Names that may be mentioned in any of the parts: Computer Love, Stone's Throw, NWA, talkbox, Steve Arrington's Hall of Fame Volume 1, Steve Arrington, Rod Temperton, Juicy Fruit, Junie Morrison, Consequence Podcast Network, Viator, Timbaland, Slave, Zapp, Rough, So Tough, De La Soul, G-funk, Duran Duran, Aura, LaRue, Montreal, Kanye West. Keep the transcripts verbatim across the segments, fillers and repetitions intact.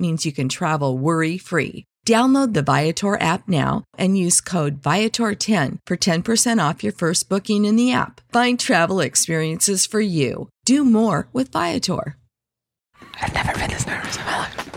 means you can travel worry-free. Download the Viator app now and use code Viator ten for ten percent off your first booking in the app. Find travel experiences for you. Do more with Viator. I've never been this nervous in my life.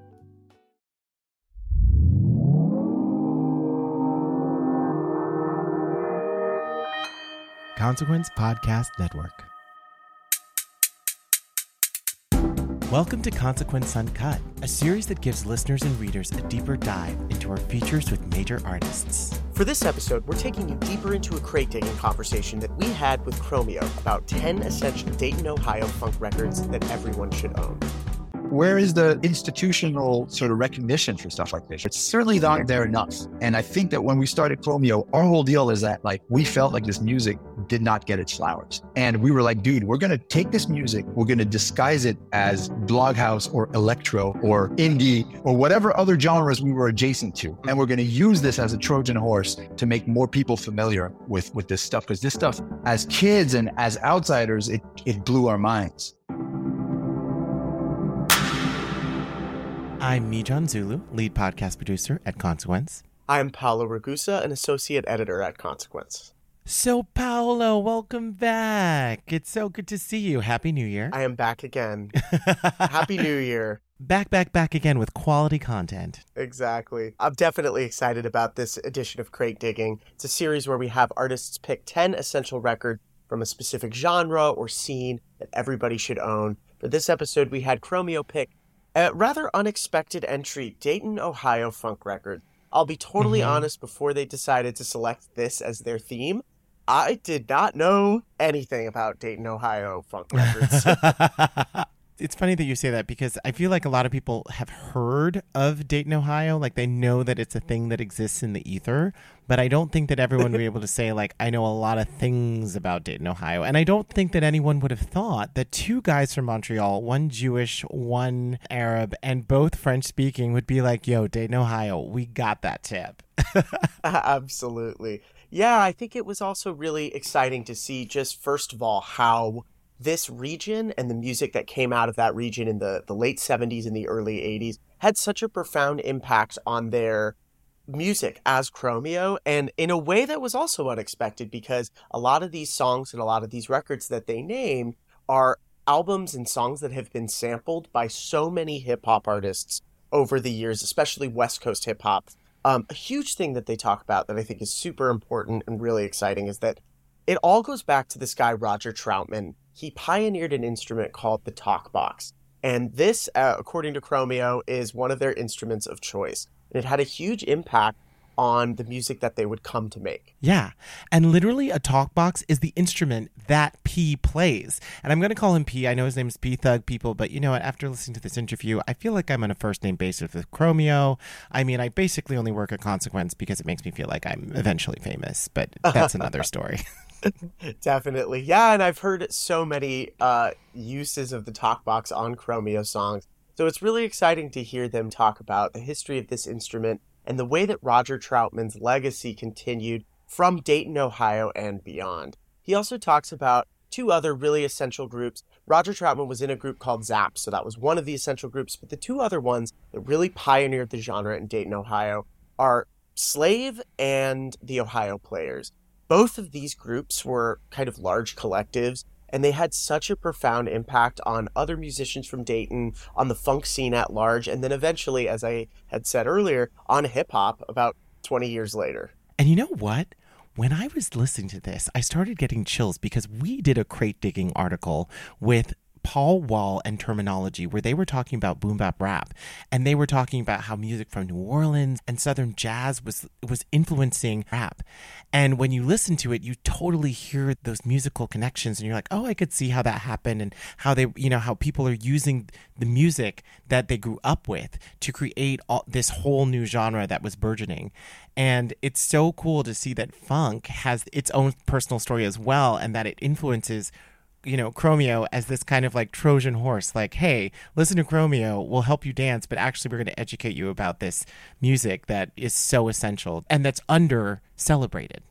Consequence Podcast Network. Welcome to Consequence Uncut, a series that gives listeners and readers a deeper dive into our features with major artists. For this episode, we're taking you deeper into a crate digging conversation that we had with Chromeo about ten essential Dayton, Ohio funk records that everyone should own. Where is the institutional sort of recognition for stuff like this? It's certainly not there enough. And I think that when we started Chromeo, our whole deal is that like we felt like this music did not get its flowers. And we were like, dude, we're going to take this music. We're going to disguise it as bloghouse or electro or indie or whatever other genres we were adjacent to. And we're going to use this as a Trojan horse to make more people familiar with, with this stuff. Because this stuff, as kids and as outsiders, it, it blew our minds. I'm Nijon Zulu, lead podcast producer at Consequence. I'm Paolo Ragusa, an associate editor at Consequence. So, Paolo, welcome back. It's so good to see you. Happy New Year. I am back again. Happy New Year. Back, back, back again with quality content. Exactly. I'm definitely excited about this edition of Crate Digging. It's a series where we have artists pick ten essential records from a specific genre or scene that everybody should own. For this episode, we had Chromeo pick a rather unexpected entry, Dayton, Ohio funk record. I'll be totally mm-hmm. honest, before they decided to select this as their theme, I did not know anything about Dayton, Ohio funk records. It's funny that you say that because I feel like a lot of people have heard of Dayton, Ohio. Like they know that it's a thing that exists in the ether, but I don't think that everyone would be able to say like, I know a lot of things about Dayton, Ohio. And I don't think that anyone would have thought that two guys from Montreal, one Jewish, one Arab, and both French speaking would be like, yo, Dayton, Ohio, we got that tip. Absolutely. Yeah, I think it was also really exciting to see just, first of all, how this region and the music that came out of that region in the, the late seventies and the early eighties had such a profound impact on their music as Chromeo, and in a way that was also unexpected because a lot of these songs and a lot of these records that they named are albums and songs that have been sampled by so many hip-hop artists over the years, especially West Coast hip-hop. Um, a huge thing that they talk about that I think is super important and really exciting is that it all goes back to this guy, Roger Troutman. He pioneered an instrument called the talkbox. And this, uh, according to Chromeo, is one of their instruments of choice. And it had a huge impact on the music that they would come to make. Yeah. And literally a talkbox is the instrument that P plays. And I'm going to call him P. I know his name is P Thug people, but you know what? After listening to this interview, I feel like I'm on a first name basis with Chromeo. I mean, I basically only work at Consequence because it makes me feel like I'm eventually famous, but that's another story. Definitely. Yeah, and I've heard so many uh, uses of the talkbox on Chromeo songs. So it's really exciting to hear them talk about the history of this instrument and the way that Roger Troutman's legacy continued from Dayton, Ohio and beyond. He also talks about two other really essential groups. Roger Troutman was in a group called Zapp, so that was one of the essential groups, but the two other ones that really pioneered the genre in Dayton, Ohio are Slave and the Ohio Players. Both of these groups were kind of large collectives, and they had such a profound impact on other musicians from Dayton, on the funk scene at large, and then eventually, as I had said earlier, on hip-hop about twenty years later. And you know what? When I was listening to this, I started getting chills because we did a crate digging article with Paul Wall and Terminology where they were talking about boom bap rap, and they were talking about how music from New Orleans and Southern jazz was was influencing rap. And when you listen to it, you totally hear those musical connections, and you're like, oh, I could see how that happened, and how they, you know, how people are using the music that they grew up with to create all, this whole new genre that was burgeoning. And it's so cool to see that funk has its own personal story as well, and that it influences, you know, Chromeo as this kind of like Trojan horse, like, hey, listen to Chromeo, we'll help you dance, but actually we're going to educate you about this music that is so essential and that's under celebrated.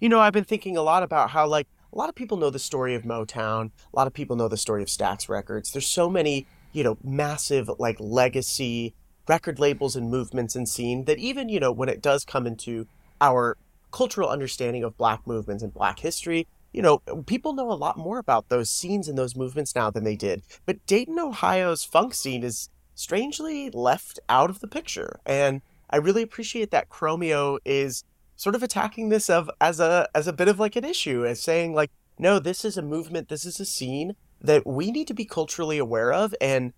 You know, I've been thinking a lot about how, like, a lot of people know the story of Motown. A lot of people know the story of Stax Records. There's so many, you know, massive like legacy record labels and movements and scene that even, you know, when it does come into our cultural understanding of black movements and black history, you know, people know a lot more about those scenes and those movements now than they did. But Dayton, Ohio's funk scene is strangely left out of the picture. And I really appreciate that Chromeo is sort of attacking this of as a as a bit of like an issue, as saying like, no, this is a movement, this is a scene that we need to be culturally aware of and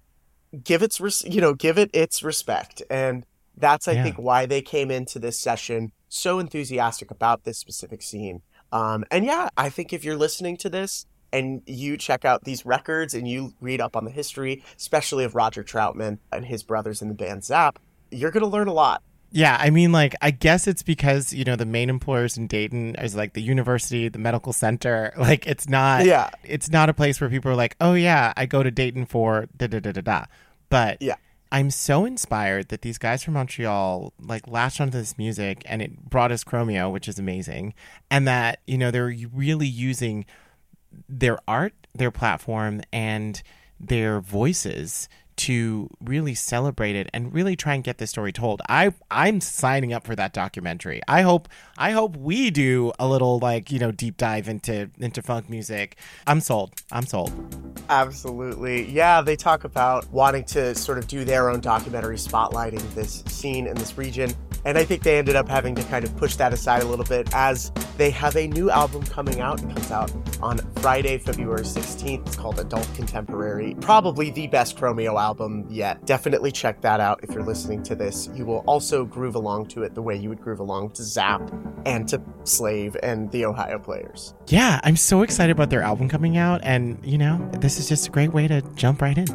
give its, res- you know, give it its respect. And that's, I yeah. think, why they came into this session so enthusiastic about this specific scene. Um, and yeah, I think if you're listening to this and you check out these records and you read up on the history, especially of Roger Troutman and his brothers in the band Zapp, you're going to learn a lot. Yeah, I mean, like, I guess it's because, you know, the main employers in Dayton is like the university, the medical center. Like, it's not, yeah. it's not a place where people are like, oh, yeah, I go to Dayton for da da da da da. But yeah. I'm so inspired that these guys from Montreal like latched onto this music, and it brought us Chromeo, which is amazing. And that, you know, they're really using their art, their platform, and their voices to really celebrate it and really try and get this story told. I, I'm signing up for that documentary. I hope I hope we do a little like, you know, deep dive into into funk music. I'm sold. I'm sold. Absolutely. Yeah, they talk about wanting to sort of do their own documentary spotlighting this scene in this region. And I think they ended up having to kind of push that aside a little bit, as they have a new album coming out. It comes out on Friday, February sixteenth. It's called Adult Contemporary. Probably the best Chromeo album yet. Definitely check that out if you're listening to this. You will also groove along to it the way you would groove along to Zapp and to Slave and the Ohio Players. Yeah, I'm so excited about their album coming out. And, you know, this is just a great way to jump right in.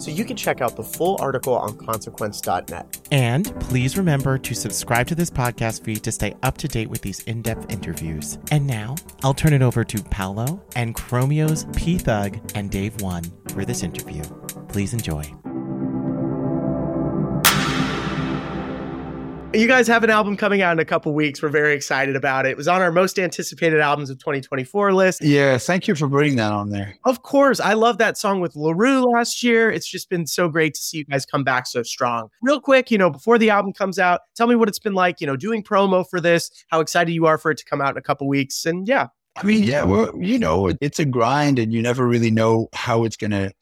So you can check out the full article on consequence dot net. And please remember to subscribe to this podcast feed to stay up to date with these in-depth interviews. And now I'll turn it over to Paolo and Chromeo's P-Thug and Dave One for this interview. Please enjoy. You guys have an album coming out in a couple weeks. We're very excited about it. It was on our most anticipated albums of twenty twenty-four list. Yeah, thank you for putting that on there. Of course. I love that song with LaRue last year. It's just been so great to see you guys come back so strong. Real quick, you know, before the album comes out, tell me what it's been like, you know, doing promo for this, how excited you are for it to come out in a couple weeks. And yeah. I mean, yeah, well, you know, it's a grind, and you never really know how it's going to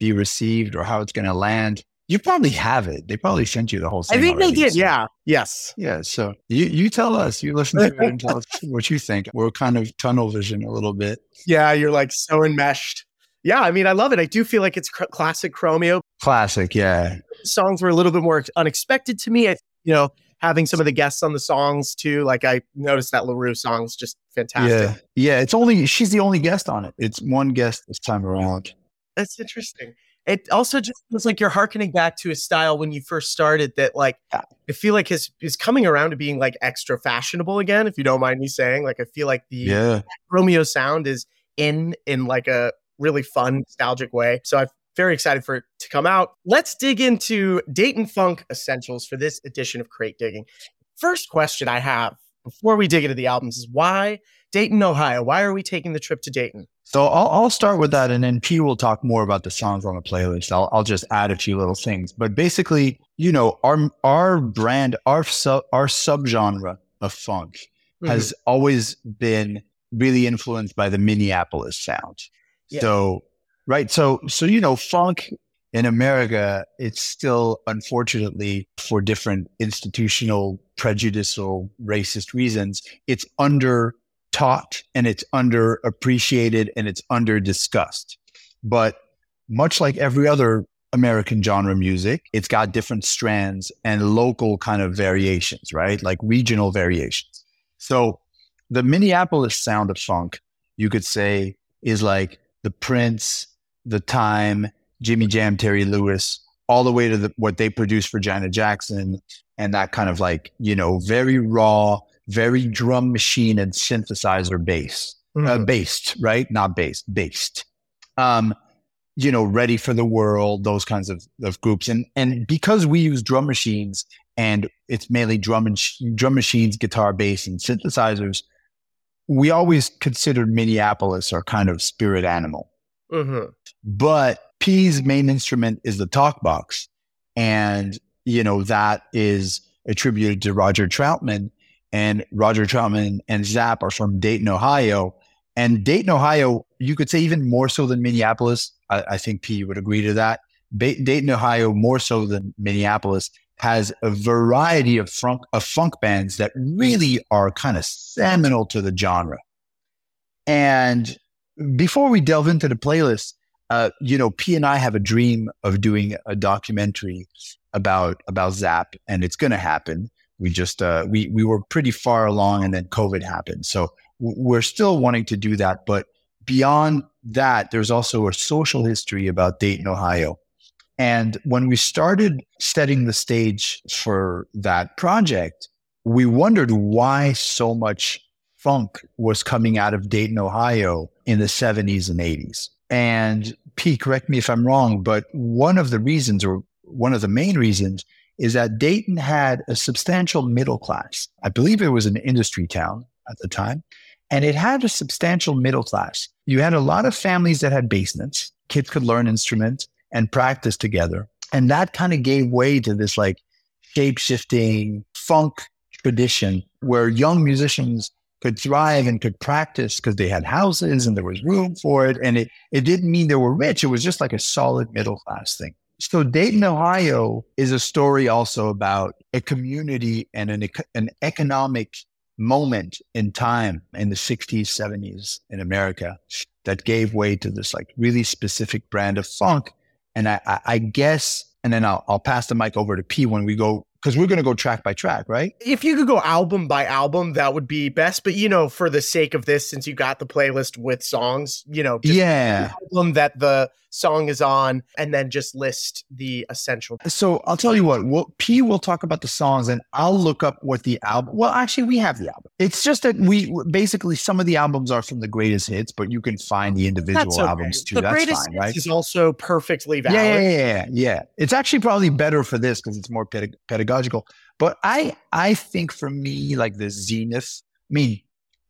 be received or how it's going to land. You probably have it. They probably sent you the whole thing. I think already, they did. So. Yeah. Yes. Yeah. So you, you tell us, you listen to it and tell us what you think. We're kind of tunnel vision a little bit. Yeah. You're like so enmeshed. Yeah. I mean, I love it. I do feel like it's cr- classic Chromeo. Classic. Yeah. Songs were a little bit more unexpected to me. I, you know, having some of the guests on the songs too. Like I noticed that LaRue song's just fantastic. Yeah. Yeah. It's only, she's the only guest on it. It's one guest this time around. That's interesting. It also just feels like you're hearkening back to his style when you first started that, like, I feel like his is coming around to being like extra fashionable again, if you don't mind me saying. Like, I feel like the yeah. Chromeo sound is in, in like a really fun, nostalgic way. So I'm very excited for it to come out. Let's dig into Dayton Funk Essentials for this edition of Crate Digging. First question I have before we dig into the albums is why Dayton, Ohio? Why are we taking the trip to Dayton? So I'll, I'll start with that, and then P will talk more about the songs on the playlist. I'll, I'll just add a few little things. But basically, you know, our our brand, our, su- our subgenre of funk mm-hmm. has always been really influenced by the Minneapolis sound. Yeah. So, right. So, so, you know, funk in America, it's still, unfortunately, for different institutional, prejudicial, racist reasons, it's under taught and it's underappreciated and it's under discussed. But much like every other American genre music, it's got different strands and local kind of variations, right? Like regional variations. So the Minneapolis sound of funk, you could say, is like the Prince, the Time, Jimmy Jam, Terry Lewis, all the way to the, what they produced for Janet Jackson and that kind of like, you know, very raw, very drum machine and synthesizer bass, mm-hmm. uh, based, right? Not based, based. Um, you know, Ready for the World, those kinds of, of groups. And and because we use drum machines and it's mainly drum and sh- drum machines, guitar, bass, and synthesizers, we always considered Minneapolis our kind of spirit animal. Mm-hmm. But P's main instrument is the talkbox. And, you know, that is attributed to Roger Troutman. And Roger Troutman and Zapp are from Dayton, Ohio. And Dayton, Ohio, you could say even more so than Minneapolis. I, I think P would agree to that. Ba- Dayton, Ohio, more so than Minneapolis, has a variety of funk, of funk bands that really are kind of seminal to the genre. And before we delve into the playlist, uh, you know, P and I have a dream of doing a documentary about, about Zapp, and it's going to happen. We just, uh, we, we were pretty far along and then COVID happened. So we're still wanting to do that. But beyond that, there's also a social history about Dayton, Ohio. And when we started setting the stage for that project, we wondered why so much funk was coming out of Dayton, Ohio in the seventies and eighties. And P, correct me if I'm wrong, but one of the reasons, or one of the main reasons, is that Dayton had a substantial middle class. I believe it was an industry town at the time, and it had a substantial middle class. You had a lot of families that had basements. Kids could learn instruments and practice together. And that kind of gave way to this like shape-shifting funk tradition where young musicians could thrive and could practice because they had houses and there was room for it. And it, it didn't mean they were rich. It was just like a solid middle class thing. So Dayton, Ohio is a story also about a community and an, an economic moment in time in the sixties, seventies in America that gave way to this like really specific brand of funk. And I, I, I guess, and then I'll, I'll pass the mic over to P when we go, because we're going to go track by track, right? If you could go album by album, that would be best. But, you know, for the sake of this, since you got the playlist with songs, you know, just yeah. the album that the song is on and then just list the essential. So I'll tell you what, we'll, P will talk about the songs and I'll look up what the album, well, actually we have the album. It's just that we basically, some of the albums are from the greatest hits, but you can find the individual That's okay. albums too. The That's greatest fine, hits right? is also perfectly valid. Yeah, yeah, yeah, yeah. It's actually probably better for this because it's more pedag- pedagogical. But I, I think for me, like the zenith, I mean,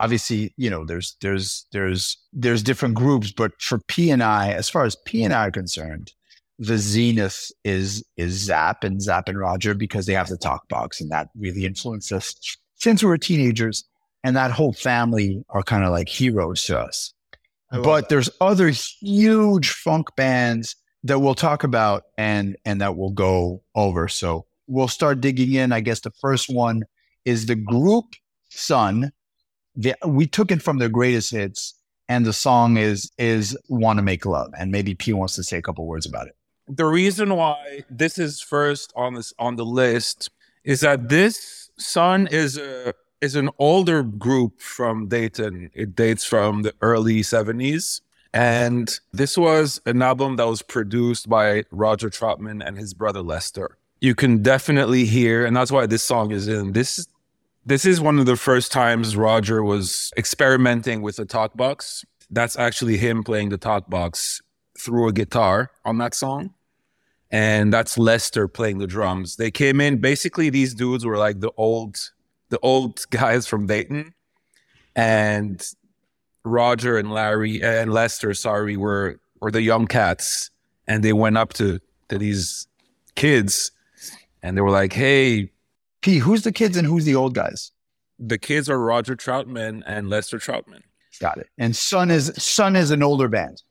obviously, you know, there's there's there's there's different groups, but for P and I, as far as P and I are concerned, the zenith is is Zapp and Zapp and Roger because they have the talk box, and that really influenced us since we were teenagers. And that whole family are kind of like heroes to us. But that. There's other huge funk bands that we'll talk about and and that we'll go over. So we'll start digging in. I guess the first one is the group Sun. The, we took it from their greatest hits, and the song is is "Wanna Make Love," and maybe P wants to say a couple words about it. The reason why this is first on this on the list is that this Sun is a is an older group from Dayton. It dates from the early seventies, and this was an album that was produced by Roger Troutman and his brother Lester. You can definitely hear, and that's why this song is in this. This is one of the first times Roger was experimenting with a talk box. That's actually him playing the talk box through a guitar on that song. And that's Lester playing the drums. They came in, basically these dudes were like the old, the old guys from Dayton, and Roger and Larry and Lester, sorry, were were the young cats, and they went up to, to these kids, and they were like, "Hey, P, who's the kids and who's the old guys?" The kids are Roger Troutman and Lester Troutman. Got it. And Sun is Sun is an older band.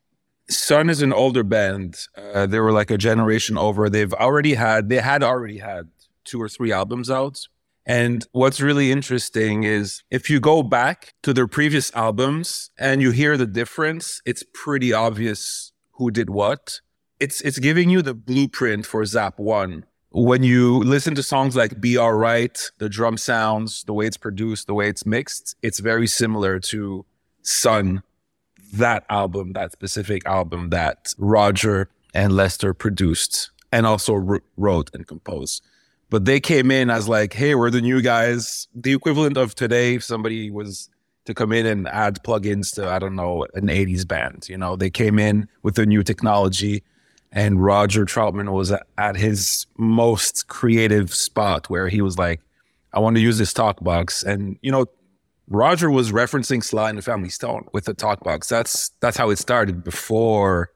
Sun is an older band. Uh, they were like a generation over. They've already had they had already had two or three albums out. And what's really interesting is if you go back to their previous albums and you hear the difference, it's pretty obvious who did what. It's it's giving you the blueprint for Zapp one. When you listen to songs like Be All Right, the drum sounds, the way it's produced, the way it's mixed, it's very similar to Sun, that album, that specific album that Roger and Lester produced and also wrote and composed. But they came in as like, hey, we're the new guys. The equivalent of today, if somebody was to come in and add plugins to, I don't know, an eighties band, you know, they came in with the new technology, and Roger Troutman was at his most creative spot where he was like, I want to use this talk box. And, you know, Roger was referencing Sly and the Family Stone with the talk box. That's, that's how it started before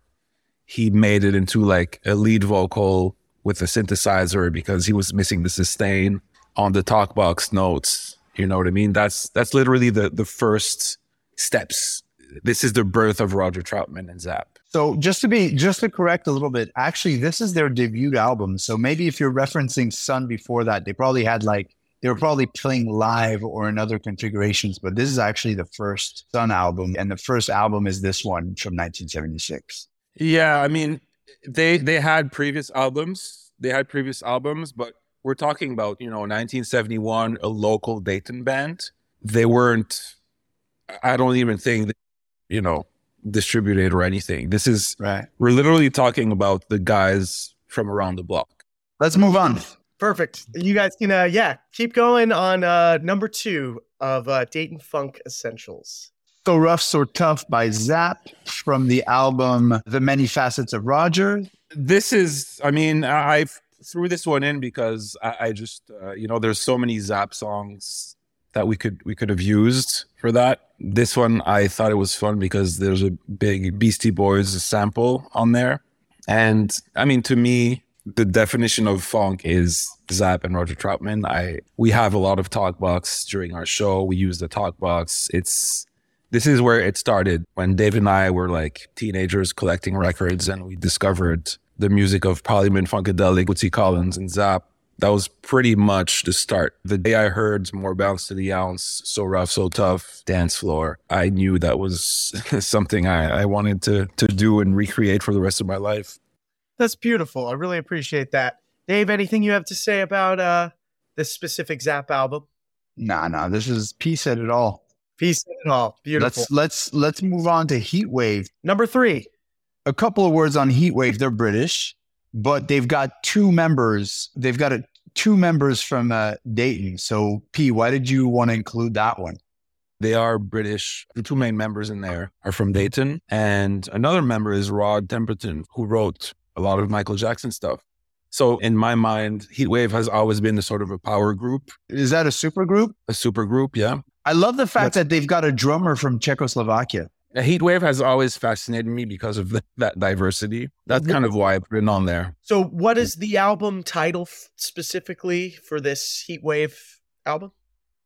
he made it into like a lead vocal with a synthesizer, because he was missing the sustain on the talk box notes. You know what I mean? That's that's literally the the first steps. This is the birth of Roger Troutman and Zapp. So just to be just to correct a little bit, actually, this is their debut album. So maybe if you're referencing Sun before that, they probably had like they were probably playing live or in other configurations. But this is actually the first Sun album, and the first album is this one from nineteen seventy-six. Yeah, I mean. They they had previous albums, they had previous albums, but we're talking about, you know, nineteen seventy-one, a local Dayton band. They weren't, I don't even think, you know, distributed or anything. This is, right. We're literally talking about the guys from around the block. Let's move on. Perfect. You guys can, uh, yeah, keep going on uh, number two of uh, Dayton Funk Essentials. So Rough, So Tough by Zapp from the album The Many Facets of Roger. This is, I mean, I, I threw this one in because I, I just, uh, you know, there's so many Zapp songs that we could we could have used for that. This one, I thought it was fun because there's a big Beastie Boys sample on there. And I mean, to me, the definition of funk is Zapp and Roger Troutman. I we have a lot of talk box during our show. We use the talk box. It's... This is where it started, when Dave and I were like teenagers collecting records, and we discovered the music of Parliament Funkadelic, Bootsy Collins, and Zapp. That was pretty much the start. The day I heard More Bounce to the Ounce, So Rough, So Tough, Dance Floor, I knew that was something I, I wanted to, to do and recreate for the rest of my life. That's beautiful. I really appreciate that. Dave, anything you have to say about uh, this specific Zapp album? Nah, nah, this is P said it all. Peace and all. Beautiful. Let's let's let's move on to Heatwave. Number three. A couple of words on Heatwave. They're British, but they've got two members. They've got a, two members from uh, Dayton. So, P, why did you want to include that one? They are British. The two main members in there are from Dayton, and another member is Rod Temperton, who wrote a lot of Michael Jackson stuff. So in my mind, Heatwave has always been a sort of a power group. Is that a super group? A super group, yeah. I love the fact That's, that they've got a drummer from Czechoslovakia. Heatwave has always fascinated me because of the, that diversity. That's kind of why I put it on there. So what is the album title f- specifically for this Heatwave album?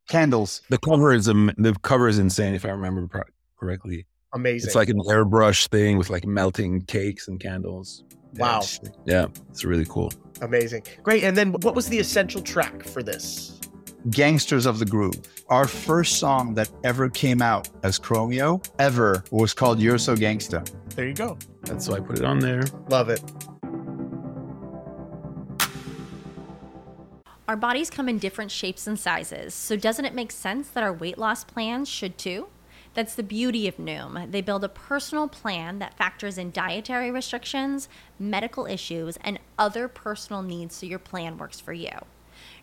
Candles. The cover is um, the cover is insane, if I remember pro- correctly. Amazing. It's like an airbrush thing with like melting cakes and candles. Wow. Yeah, it's really cool. Amazing. Great. And then what was the essential track for this? Gangsters of the Groove. Our first song that ever came out as Chromeo ever was called You're So Gangsta. There you go. That's why I put it on there. Love it. Our bodies come in different shapes and sizes, so doesn't it make sense that our weight loss plans should too? That's the beauty of Noom. They build a personal plan that factors in dietary restrictions, medical issues, and other personal needs so your plan works for you.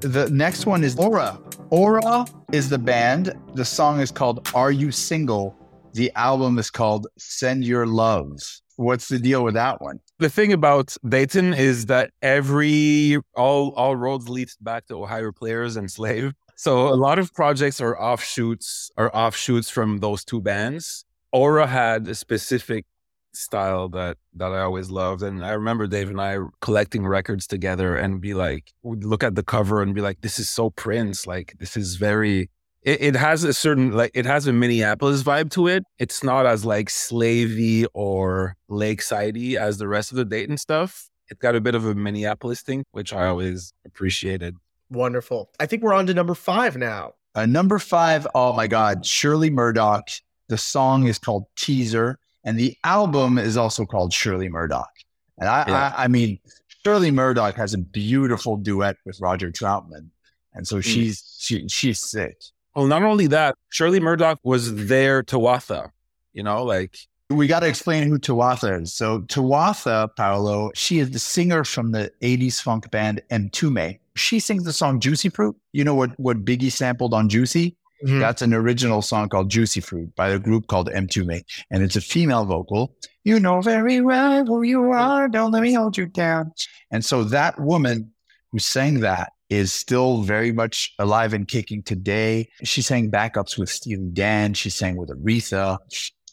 The next one is Aura. Aura is the band. The song is called Are You Single? The album is called Send Your Love. What's the deal with that one? The thing about Dayton is that every, all, all roads leads back to Ohio Players and Slave. So a lot of projects are offshoots, are offshoots from those two bands. Aura had a specific style that that I always loved, and I remember Dave and I collecting records together and be like, we'd look at the cover and be like, this is so Prince, like this is very, it, it has a certain, like it has a Minneapolis vibe to it. It's not as like slavey or lakeside-y as the rest of the Dayton stuff. It got a bit of a Minneapolis thing, which I always appreciated. Wonderful. I think we're on to number five now. Uh, number five, oh my God, Shirley Murdoch. The song is called Teaser. And the album is also called Shirley Murdoch. And I, yeah. I, I mean, Shirley Murdoch has a beautiful duet with Roger Troutman. And so mm. she's she, she's sick. Well, not only that, Shirley Murdoch was their Tawatha, you know, like. We got to explain who Tawatha is. So Tawatha, Paolo, she is the singer from the eighties funk band Mtume. She sings the song Juicy Fruit. You know what, what Biggie sampled on Juicy? Mm-hmm. That's an original song called Juicy Fruit by a group called Mtume, and it's a female vocal. You know very well who you are. Don't let me hold you down. And so that woman who sang that is still very much alive and kicking today. She sang backups with Steely Dan. She sang with Aretha.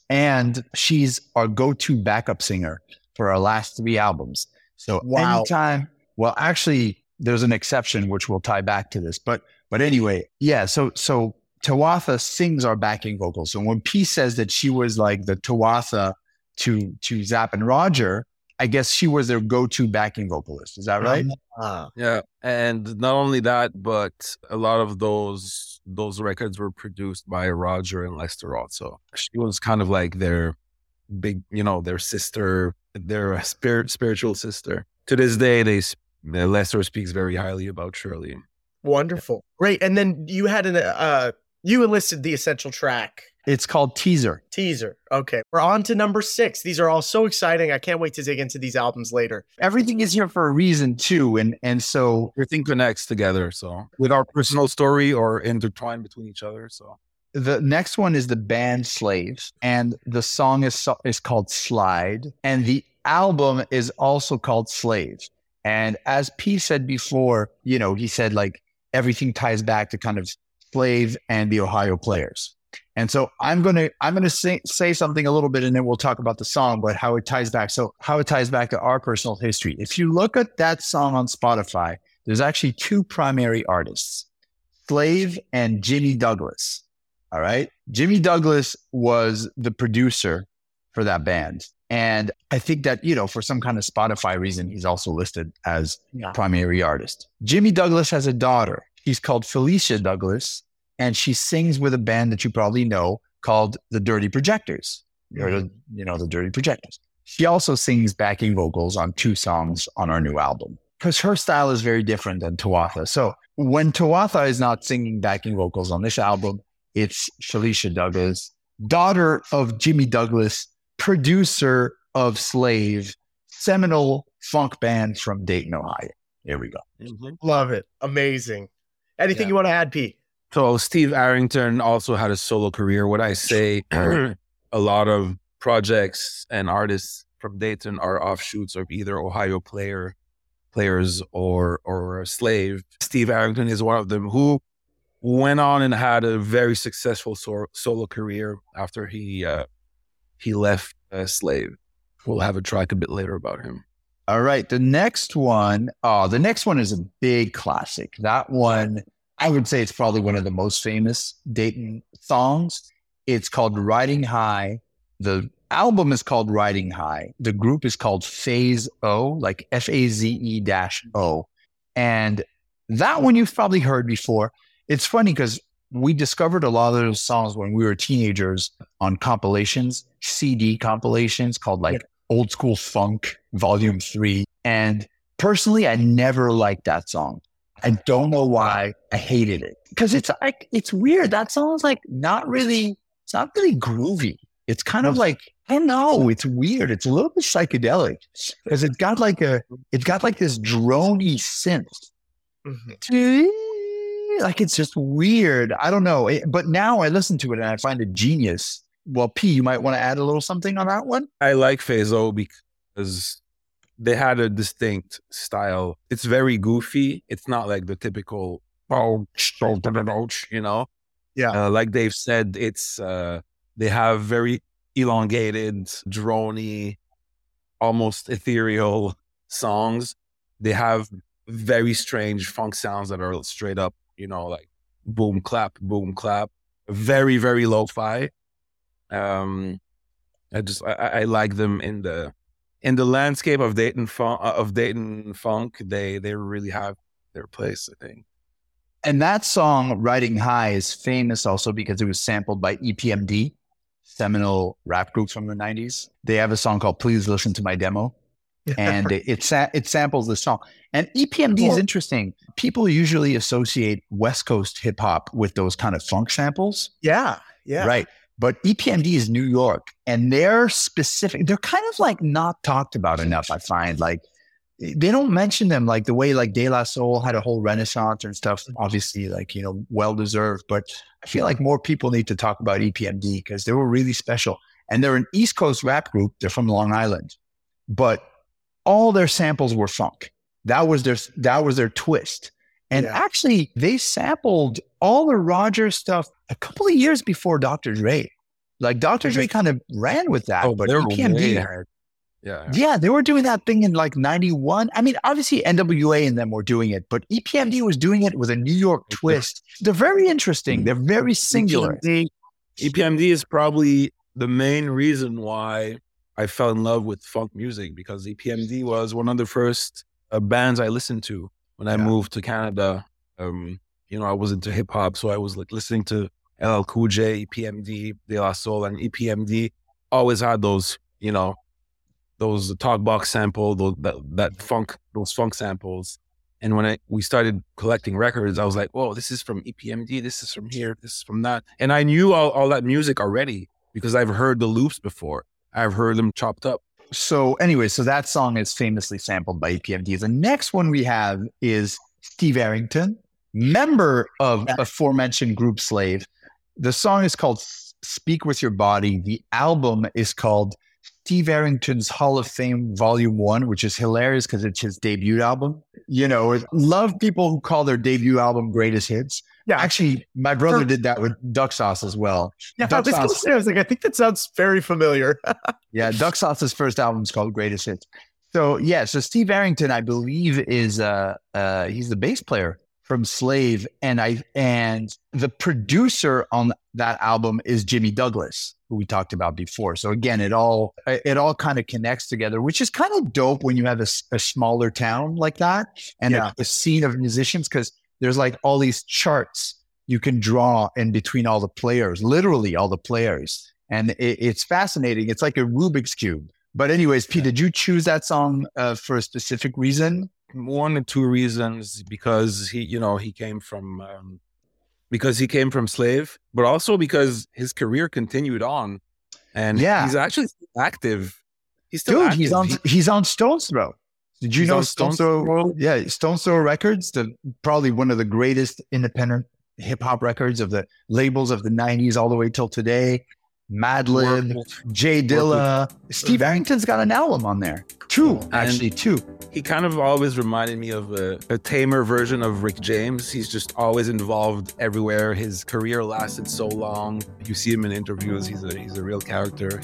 And she's our go-to backup singer for our last three albums. So wow. anytime, well, actually, there's an exception, which we'll tie back to this. But but anyway, yeah, so so. Tawatha sings our backing vocals. So when P says that she was like the Tawatha to to Zapp and Roger, I guess she was their go-to backing vocalist. Is that right? Uh-huh. Yeah. And not only that, but a lot of those those records were produced by Roger and Lester also. She was kind of like their big, you know, their sister, their spirit, spiritual sister. To this day, they Lester speaks very highly about Shirley. Wonderful. Great. And then you had an... Uh, You enlisted the essential track. It's called Teaser. Teaser. Okay. We're on to number six. These are all so exciting. I can't wait to dig into these albums later. Everything is here for a reason too. And and so everything connects together. So with our personal story or intertwined between each other. So the next one is the band Slaves, and the song is, is called Slide. And the album is also called Slave. And as P said before, you know, he said like everything ties back to kind of Slave and the Ohio Players. And so I'm going to I'm going to say, say something a little bit, and then we'll talk about the song, but how it ties back. So how it ties back to our personal history. If you look at that song on Spotify, there's actually two primary artists, Slave and Jimmy Douglas. All right. Jimmy Douglas was the producer for that band. And I think that, you know, for some kind of Spotify reason, he's also listed as yeah. primary artist. Jimmy Douglas has a daughter. She's called Felicia Douglas, and she sings with a band that you probably know called the Dirty Projectors. Or the, you know, the Dirty Projectors. She also sings backing vocals on two songs on our new album because her style is very different than Tawatha. So when Tawatha is not singing backing vocals on this album, it's Felicia Douglas, daughter of Jimmy Douglas, producer of Slave, seminal funk band from Dayton, Ohio. Here we go. Mm-hmm. Love it. Amazing. Anything yeah. you want to add, Pete? So Steve Arrington also had a solo career. What I say, a lot of projects and artists from Dayton are offshoots of either Ohio player, players or or Slave. Steve Arrington is one of them, who went on and had a very successful so- solo career after he uh, he left uh, Slave. We'll have a track a bit later about him. All right, the next one, oh, the next one is a big classic. That one, I would say it's probably one of the most famous Dayton songs. It's called Riding High. The album is called Riding High. The group is called Phase O, like F A Z E dash O. And that one you've probably heard before. It's funny because we discovered a lot of those songs when we were teenagers on compilations, C D compilations called like yeah. Old School Funk Volume three. And personally, I never liked that song. I don't know why I hated it because it's like, it's weird. That song's like not really, it's not really groovy. It's kind of like, I don't know, it's weird. It's a little bit psychedelic because it's got like a, it's got like this droney synth. Mm-hmm. Like, it's just weird. I don't know. It, but now I listen to it and I find it genius. Well, P, you might want to add a little something on that one. I like Phase O because they had a distinct style. It's very goofy. It's not like the typical, oh, you know? Yeah. Uh, like Dave said, it's, uh, they have very elongated, droney, almost ethereal songs. They have very strange funk sounds that are straight up, you know, like boom, clap, boom, clap. Very, very lo-fi. Um, I just, I, I like them in the, in the landscape of Dayton funk, of Dayton funk, they they really have their place, I think. And that song, Riding High, is famous also because it was sampled by E P M D, seminal rap group from the nineties. They have a song called Please Listen to My Demo, and it, it, sa- it samples the song. And E P M D well, is interesting. People usually associate West Coast hip hop with those kind of funk samples. Yeah, yeah. Right. But E P M D is New York, and they're specific. They're kind of like not talked about enough, I find. Like they don't mention them like the way like De La Soul had a whole renaissance and stuff, obviously like, you know, well-deserved. But I feel like more people need to talk about E P M D because they were really special. And they're an East Coast rap group. They're from Long Island. But all their samples were funk. That was their, that was their twist. And yeah. actually, they sampled all the Roger stuff a couple of years before Doctor Dre. Like Doctor Dre kind of ran with that, oh, but E P M D. Yeah, yeah. yeah, they were doing that thing in like ninety-one. I mean, obviously N W A and them were doing it, but E P M D was doing it with a New York twist. They're very interesting. They're very singular. E P M D, E P M D is probably the main reason why I fell in love with funk music, because E P M D was one of the first uh, bands I listened to. When I yeah. moved to Canada, um, you know, I was into hip hop. So I was like listening to L L Cool J, E P M D, De La Soul, and E P M D always had those, you know, those talk box sample, those, that, that funk, those funk samples. And when I, we started collecting records, I was like, whoa, this is from E P M D. This is from here. This is from that. And I knew all, all that music already because I've heard the loops before. I've heard them chopped up. So anyway, so that song is famously sampled by E P M D. The next one we have is Steve Arrington, member of aforementioned group Slave. The song is called Speak With Your Body. The album is called Steve Arrington's Hall of Fame Volume one, which is hilarious because it's his debut album. You know, love people who call their debut album greatest hits. Yeah, actually, my brother did that with Duck Sauce as well. Yeah, Duck I, was Sauce. I was like, I think that sounds very familiar. Yeah, Duck Sauce's first album is called Greatest Hits. So yeah, so Steve Arrington, I believe, is uh, uh, he's the bass player from Slave, and I and the producer on that album is Jimmy Douglas, who we talked about before. So again, it all it all kind of connects together, which is kind of dope when you have a, a smaller town like that and yeah. a, a scene of musicians, because there's like all these charts you can draw in between all the players, literally all the players. And it, it's fascinating. It's like a Rubik's Cube. But anyways, P, did you choose that song uh, for a specific reason? One or two reasons, because he, you know, he came from, um, because he came from Slave, but also because his career continued on and yeah. he's actually active. He's still Dude, active. He's on, he, he's on Stone's Throw. Did you He's know Stone's Throw? Throw? Yeah, Stone's Throw Records, the probably one of the greatest independent hip hop records of the labels of the nineties all the way till today. Madlib, Jay Dilla. Steve Arrington's got an album on there. Two, actually, two. He kind of always reminded me of a, a tamer version of Rick James. He's just always involved everywhere. His career lasted so long. You see him in interviews. He's a, he's a real character.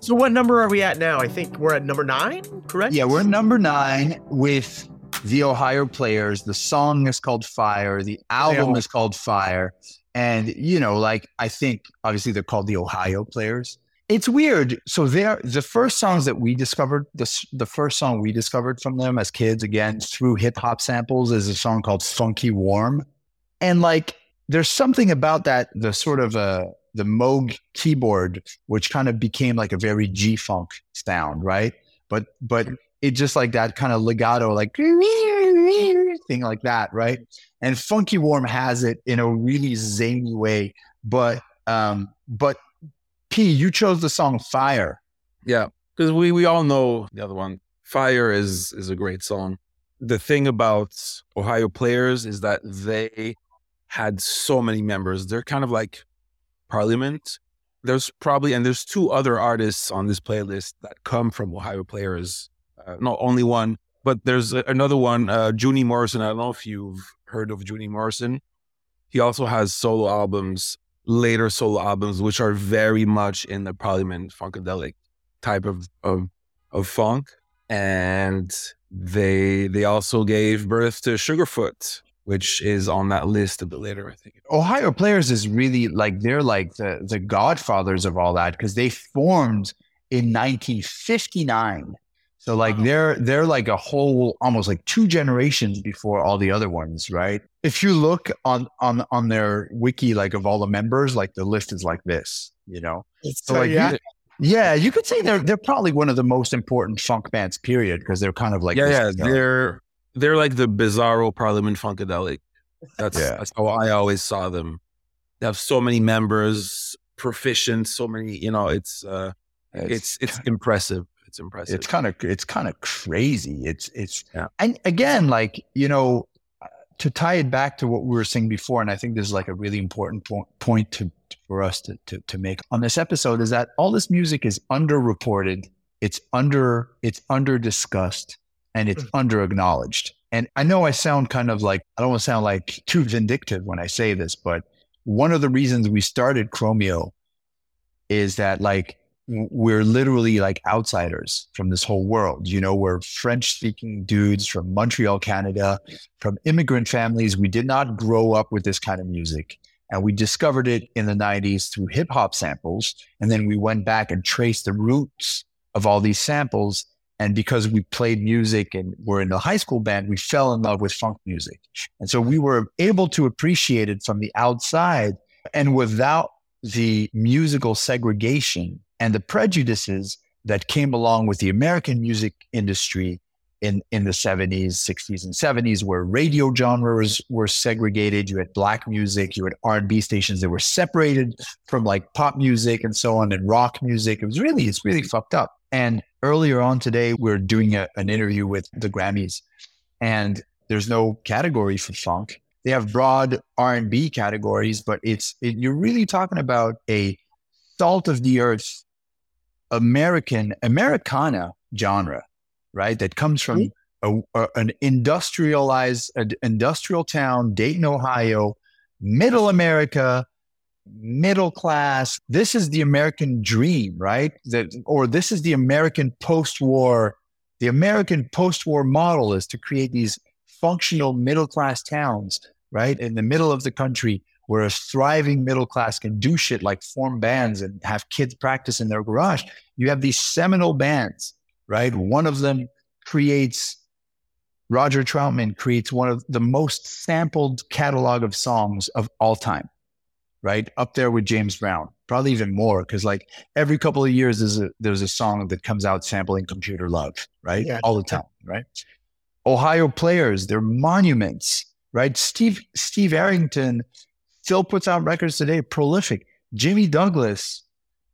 So what number are we at now? I think we're at number nine, correct? Yeah, we're number nine with the Ohio Players. The song is called Fire. The album is called Fire. And, you know, like, I think, obviously, they're called the Ohio Players. It's weird. So they're the first songs that we discovered, the, the first song we discovered from them as kids, again, through hip-hop samples, is a song called Funky Warm. And, like, there's something about that, the sort of... a. the Moog keyboard, which kind of became like a very G-funk sound, right? But but it just like that kind of legato, like thing like that, right? And Funky Warm has it in a really zany way. But um, but P, you chose the song Fire. Yeah, because we, we all know the other one. Fire is is a great song. The thing about Ohio Players is that they had so many members. They're kind of like Parliament. There's probably, and there's two other artists on this playlist that come from Ohio Players. Uh, not only one, but there's another one, uh, Junie Morrison. I don't know if you've heard of Junie Morrison. He also has solo albums, later solo albums, which are very much in the Parliament Funkadelic type of, of, of funk. And they, they also gave birth to Sugarfoot, which is on that list a bit later, I think. Ohio Players is really like, they're like the, the godfathers of all that, because they formed in nineteen fifty-nine. So like wow. they're they're like a whole, almost like two generations before all the other ones, right? If you look on on, on their wiki, like of all the members, like the list is like this, you know? It's so, so like, yeah. You, yeah, you could say they're, they're probably one of the most important funk bands, period, because they're kind of like- Yeah, this, yeah, you know, they're... They're like the bizarro Parliament Funkadelic. That's, yeah. that's how I always saw them. They have so many members, proficient, so many, you know, it's uh, it's it's, it's impressive. It's impressive. It's kind of it's kind of crazy. It's it's yeah. And again, like, you know, to tie it back to what we were saying before, and I think this is like a really important po- point to, to for us to, to to make on this episode, is that all this music is underreported. It's under it's under discussed. And it's under-acknowledged. And I know I sound kind of like, I don't want to sound like too vindictive when I say this, but one of the reasons we started Chromeo is that like, we're literally like outsiders from this whole world. You know, we're French-speaking dudes from Montreal, Canada, from immigrant families. We did not grow up with this kind of music. And we discovered it in the nineties through hip hop samples. And then we went back and traced the roots of all these samples. And because we played music and were in a high school band, we fell in love with funk music. And so we were able to appreciate it from the outside, and without the musical segregation and the prejudices that came along with the American music industry in, in the seventies, sixties and seventies, where radio genres were segregated. You had black music, you had R and B stations that were separated from like pop music and so on, and rock music. It was really, it's really fucked up. And earlier on today, we we're doing a, an interview with the Grammys, and there's no category for funk. They have broad R and B categories, but it's it, you're really talking about a salt of the earth American Americana genre, right? That comes from a, a, an industrialized an industrial town, Dayton, Ohio, middle America. Middle class. This is the American dream, right? That, or this is the American post-war. The American post-war model is to create these functional middle-class towns, right? In the middle of the country, where a thriving middle class can do shit like form bands and have kids practice in their garage. You have these seminal bands, right? One of them creates, Roger Troutman creates one of the most sampled catalog of songs of all time. Right up there with James Brown, probably even more, because like every couple of years there's a there's a song that comes out sampling Computer Love, right? Yeah, all the time, right? Ohio Players, they're monuments, right? Steve Steve Arrington still puts out records today, prolific. Jimmy Douglas,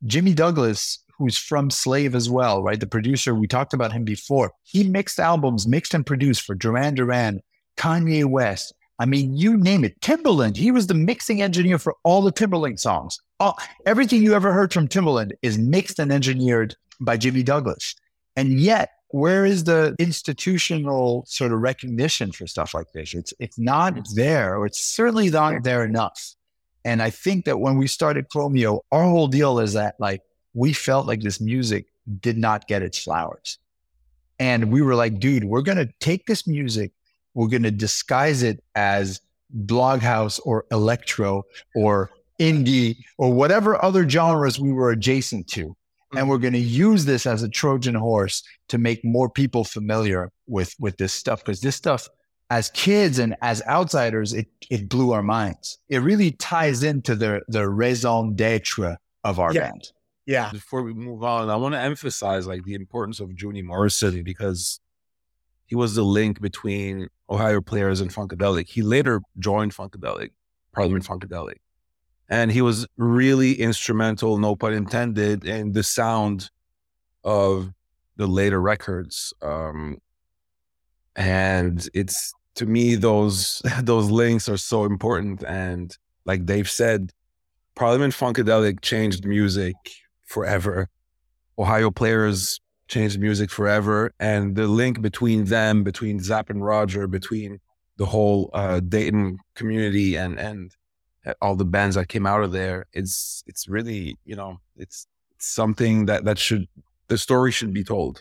Jimmy Douglas, who's from Slave as well, right? The producer, we talked about him before. He mixed albums, mixed and produced for Duran Duran, Kanye West, I mean, you name it. Timbaland, he was the mixing engineer for all the Timbaland songs. All, everything you ever heard from Timbaland is mixed and engineered by Jimmy Douglas. And yet, where is the institutional sort of recognition for stuff like this? It's it's not there, or it's certainly not there enough. And I think that when we started Chromeo, our whole deal is that like we felt like this music did not get its flowers. And we were like, dude, we're going to take this music, we're going to disguise it as bloghouse or electro or indie or whatever other genres we were adjacent to. And we're going to use this as a Trojan horse to make more people familiar with, with this stuff. Because this stuff, as kids and as outsiders, it it blew our minds. It really ties into the, the raison d'etre of our yeah. band. Yeah. Before we move on, I want to emphasize like the importance of Junie Morrison, because he was the link between Ohio Players and Funkadelic. He later joined Funkadelic, Parliament Funkadelic. And he was really instrumental, no pun intended, in the sound of the later records. Um, and it's, to me, those those links are so important. And like Dave said, Parliament Funkadelic changed music forever. Ohio Players changed music forever. And the link between them, between Zapp and Roger, between the whole uh, Dayton community and and... all the bands that came out of there, it's it's really, you know, it's something that, that should, the story should be told.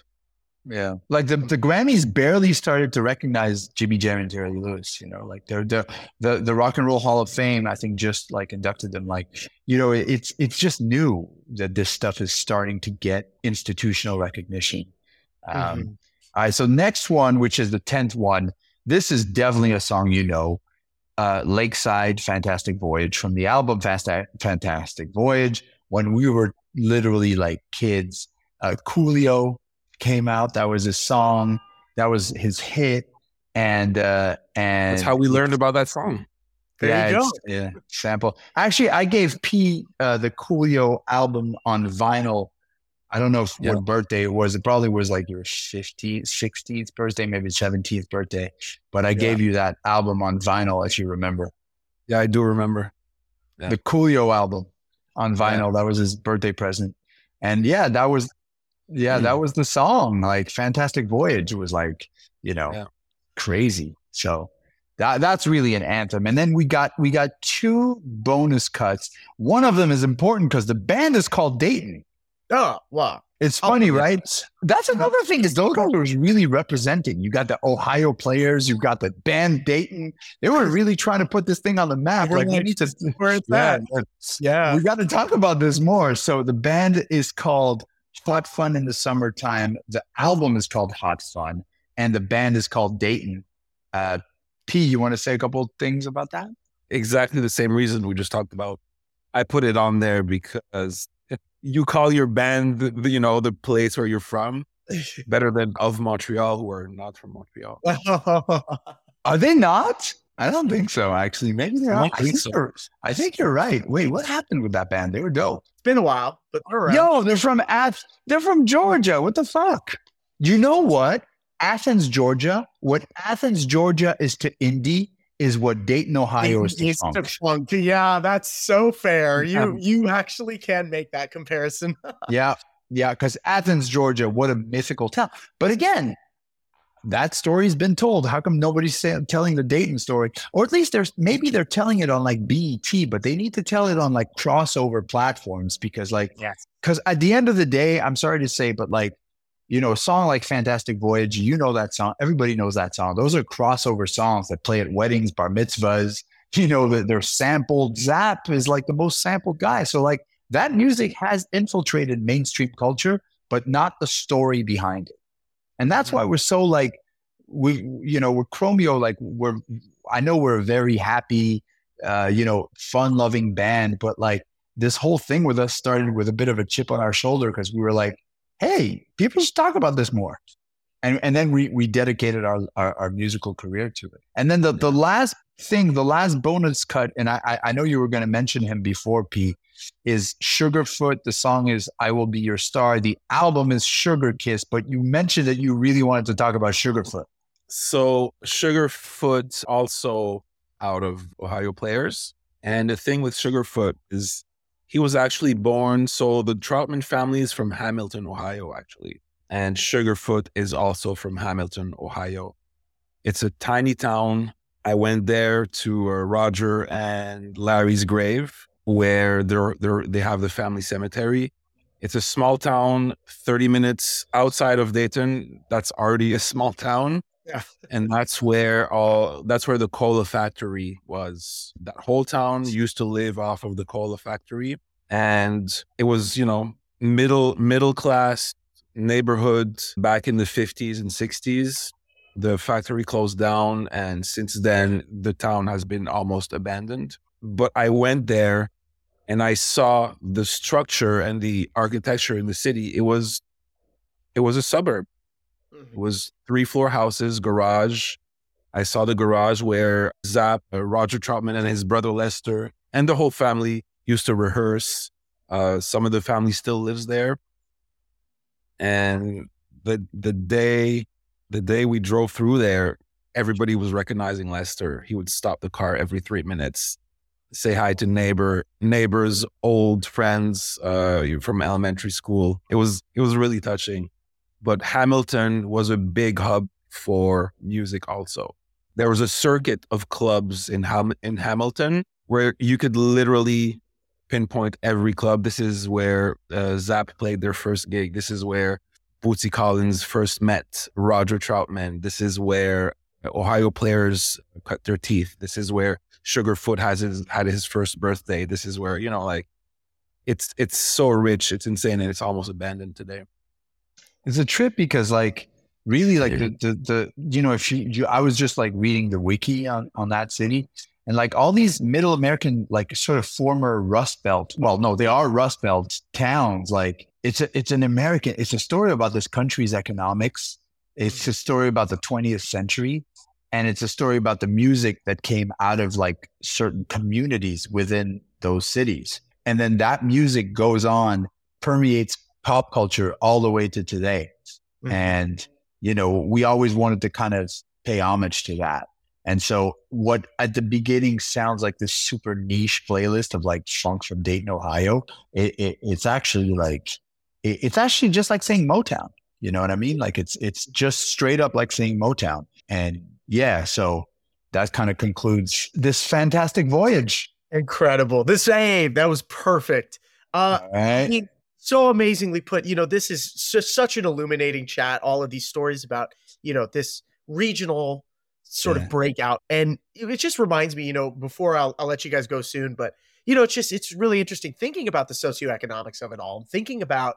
Yeah. Like the, the Grammys barely started to recognize Jimmy Jam and Jerry Lewis, you know, like they're, they're, the the Rock and Roll Hall of Fame, I think, just like inducted them. Like, you know, it, it's it's just new that this stuff is starting to get institutional recognition. Um, mm-hmm. All right. So next one, which is the tenth one, this is definitely a song you know. Uh, Lakeside, Fantastic Voyage, from the album Fasta- Fantastic Voyage. When we were literally like kids, uh, Coolio came out. That was his song. That was his hit. And uh, and that's how we learned about that song. There yeah, you go. Yeah, sample. Actually, I gave P uh, the Coolio album on vinyl. I don't know if yeah. what birthday it was. It probably was like your fifteenth, sixteenth birthday, maybe seventeenth birthday. But I yeah. gave you that album on vinyl, if you remember. Yeah, I do remember. Yeah. The Coolio album on vinyl. Yeah. That was his birthday present. And yeah, that was, yeah, mm. that was the song. Like Fantastic Voyage was like, you know, yeah. crazy. So that that's really an anthem. And then we got, we got two bonus cuts. One of them is important because the band is called Dayton. Oh, wow. It's funny, oh, yeah. right? That's another thing is those guys were really representing. You got the Ohio Players, you got the band Dayton. They were really trying to put this thing on the map. We're like, we need to, where it's yeah, at. Yeah. We got to talk about this more. So the band is called Hot Fun in the Summertime. The album is called Hot Fun, and the band is called Dayton. Uh, P, you want to say a couple of things about that? Exactly the same reason we just talked about. I put it on there because you call your band, the, you know, the place where you're from, better than Of Montreal, who are not from Montreal. Are they not? I don't think so, actually. Maybe they're not. I think, so. you're, I think you're right. Wait, what happened with that band? They were dope. It's been a while, but they're around. Yo, they're from, Ath- they're from Georgia. What the fuck? You know what? Athens, Georgia, what Athens, Georgia is to indie is what Dayton, Ohio is to funk. Yeah, that's so fair. You um, you actually can make that comparison. yeah, yeah, because Athens, Georgia, what a mythical town. But again, that story's been told. How come nobody's say, telling the Dayton story? Or at least there's maybe they're telling it on like B E T, but they need to tell it on like crossover platforms because like, because yeah. at the end of the day, I'm sorry to say, but like, you know, a song like Fantastic Voyage, you know that song. Everybody knows that song. Those are crossover songs that play at weddings, bar mitzvahs. You know, that they're sampled. Zapp is like the most sampled guy. So like that music has infiltrated mainstream culture, but not the story behind it. And that's why we're so like, we, you know, we're Chromeo, like we're, I know we're a very happy, uh, you know, fun-loving band, but like this whole thing with us started with a bit of a chip on our shoulder because we were like, hey, people should talk about this more. And and then we we dedicated our, our, our musical career to it. And then the, the last thing, the last bonus cut, and I, I know you were going to mention him before, P, is Sugarfoot. The song is I Will Be Your Star. The album is Sugar Kiss, but you mentioned that you really wanted to talk about Sugarfoot. So Sugarfoot also out of Ohio Players. And the thing with Sugarfoot is he was actually born, so the Troutman family is from Hamilton, Ohio, actually. And Sugarfoot is also from Hamilton, Ohio. It's a tiny town. I went there to uh, Roger and Larry's grave, where they're, they're, they have the family cemetery. It's a small town, thirty minutes outside of Dayton. That's already a small town. Yeah. And that's where all that's where the cola factory was. That whole town used to live off of the cola factory. And it was, you know, middle middle class neighborhood back in the fifties and sixties. The factory closed down, and since then the town has been almost abandoned. But I went there and I saw the structure and the architecture in the city. It was it was a suburb. It was three floor houses, garage. I saw the garage where Zapp, uh, Roger Troutman and his brother Lester and the whole family used to rehearse. Uh, some of the family still lives there. And the the day the day we drove through there, everybody was recognizing Lester. He would stop the car every three minutes, say hi to neighbor neighbors, old friends uh, from elementary school. It was it was really touching. But Hamilton was a big hub for music also. There was a circuit of clubs in Ham- in Hamilton where you could literally pinpoint every club. This is where uh, Zapp played their first gig. This is where Bootsy Collins first met Roger Troutman. This is where Ohio Players cut their teeth. This is where Sugarfoot has his, had his first birthday. This is where, you know, like, it's it's so rich. It's insane, and it's almost abandoned today. It's a trip because, like, really, like the the, the you know, if you, you, I was just like reading the wiki on, on that city, and like all these Middle American, like, sort of former Rust Belt. Well, no, they are Rust Belt towns. Like, it's a, it's an American. It's a story about this country's economics. It's a story about the twentieth century, and it's a story about the music that came out of like certain communities within those cities, and then that music goes on, permeates pop culture all the way to today. Mm-hmm. And, you know, we always wanted to kind of pay homage to that. And so what at the beginning sounds like this super niche playlist of like funk from Dayton, Ohio, it, it, it's actually like, it, it's actually just like saying Motown. You know what I mean? Like it's, it's just straight up like saying Motown. And yeah, so that kind of concludes this fantastic voyage. Incredible. The same. That was perfect. Uh, all right. He- So amazingly put. You know, this is just such an illuminating chat, all of these stories about, you know, this regional sort yeah. of breakout. And it just reminds me, you know, before I'll, I'll let you guys go soon, but, you know, it's just, it's really interesting thinking about the socioeconomics of it all, and thinking about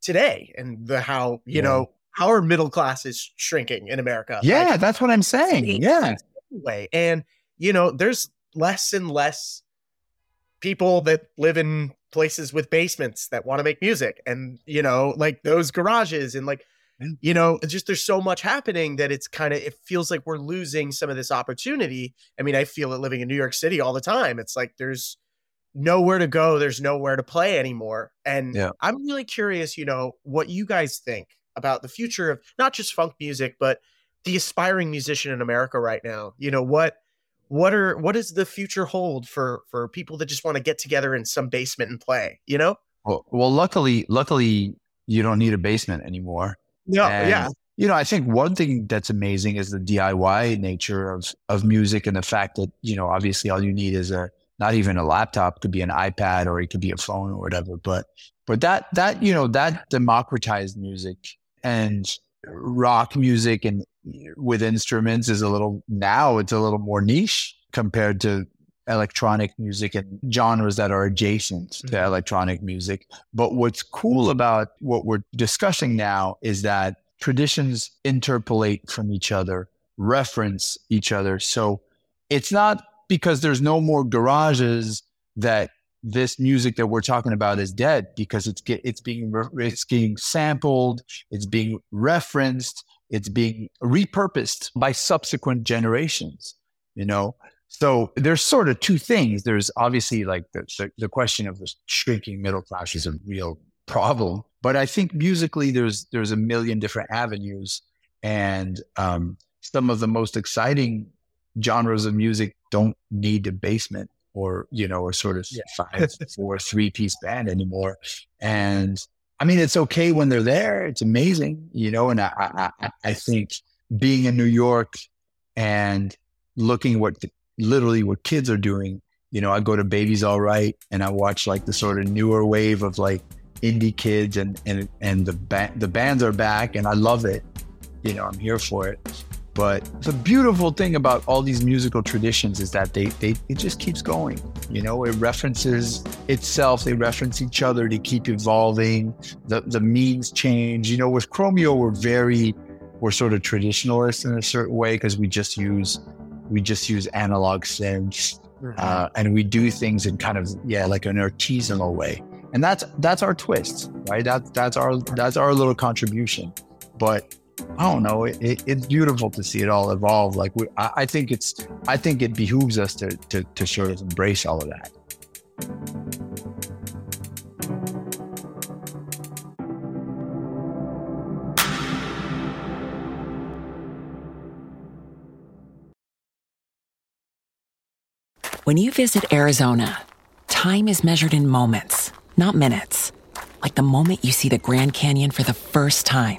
today and the how, you yeah. know, how our middle class is shrinking in America. Yeah, like, that's what I'm saying. Yeah. Anyway. And, you know, there's less and less people that live in places with basements that want to make music, and, you know, like those garages, and like, you know, just there's so much happening that it's kind of, it feels like we're losing some of this opportunity. I mean, I feel it living in New York City all the time. It's like, there's nowhere to go. There's nowhere to play anymore. And yeah. I'm really curious, you know, what you guys think about the future of not just funk music, but the aspiring musician in America right now. You know, what, What are what does the future hold for for people that just want to get together in some basement and play? You know. Well, well luckily, luckily, you don't need a basement anymore. No, and, yeah. You know, I think one thing that's amazing is the D I Y nature of of music, and the fact that, you know, obviously, all you need is a not even a laptop. It could be an iPad, or it could be a phone, or whatever. But but that that you know that democratized music and rock music and with instruments is a little, now it's a little more niche compared to electronic music and genres that are adjacent mm-hmm. to electronic music. But what's cool about what we're discussing now is that traditions interpolate from each other, reference each other. So it's not because there's no more garages that this music that we're talking about is dead, because it's get, it's being it's being sampled, it's being referenced, it's being repurposed by subsequent generations, you know? So there's sort of two things. There's obviously like the, the, the question of the shrinking middle class is a real problem, but I think musically there's, there's a million different avenues, and um, some of the most exciting genres of music don't need a basement or, you know, a sort of yeah. five or three piece band anymore. And I mean, it's okay when they're there. It's amazing, you know, and I, I, I think being in New York and looking what the, literally what kids are doing, you know, I go to Baby's All Right and I watch like the sort of newer wave of like indie kids and, and, and the ba- the bands are back and I love it. You know, I'm here for it. But the beautiful thing about all these musical traditions is that they, they it just keeps going. You know, it references itself. They reference each other to keep evolving. The the means change. You know, with Chromeo, we're very, we're sort of traditionalist in a certain way because we just use, we just use analog synths, mm-hmm. uh, and we do things in kind of yeah, like an artisanal way. And that's that's our twist, right? That that's our that's our little contribution, but. I don't know. It, it, it's beautiful to see it all evolve. Like we, I, I think it's, I think it behooves us to, to, to sort of embrace all of that. When you visit Arizona, time is measured in moments, not minutes. Like the moment you see the Grand Canyon for the first time.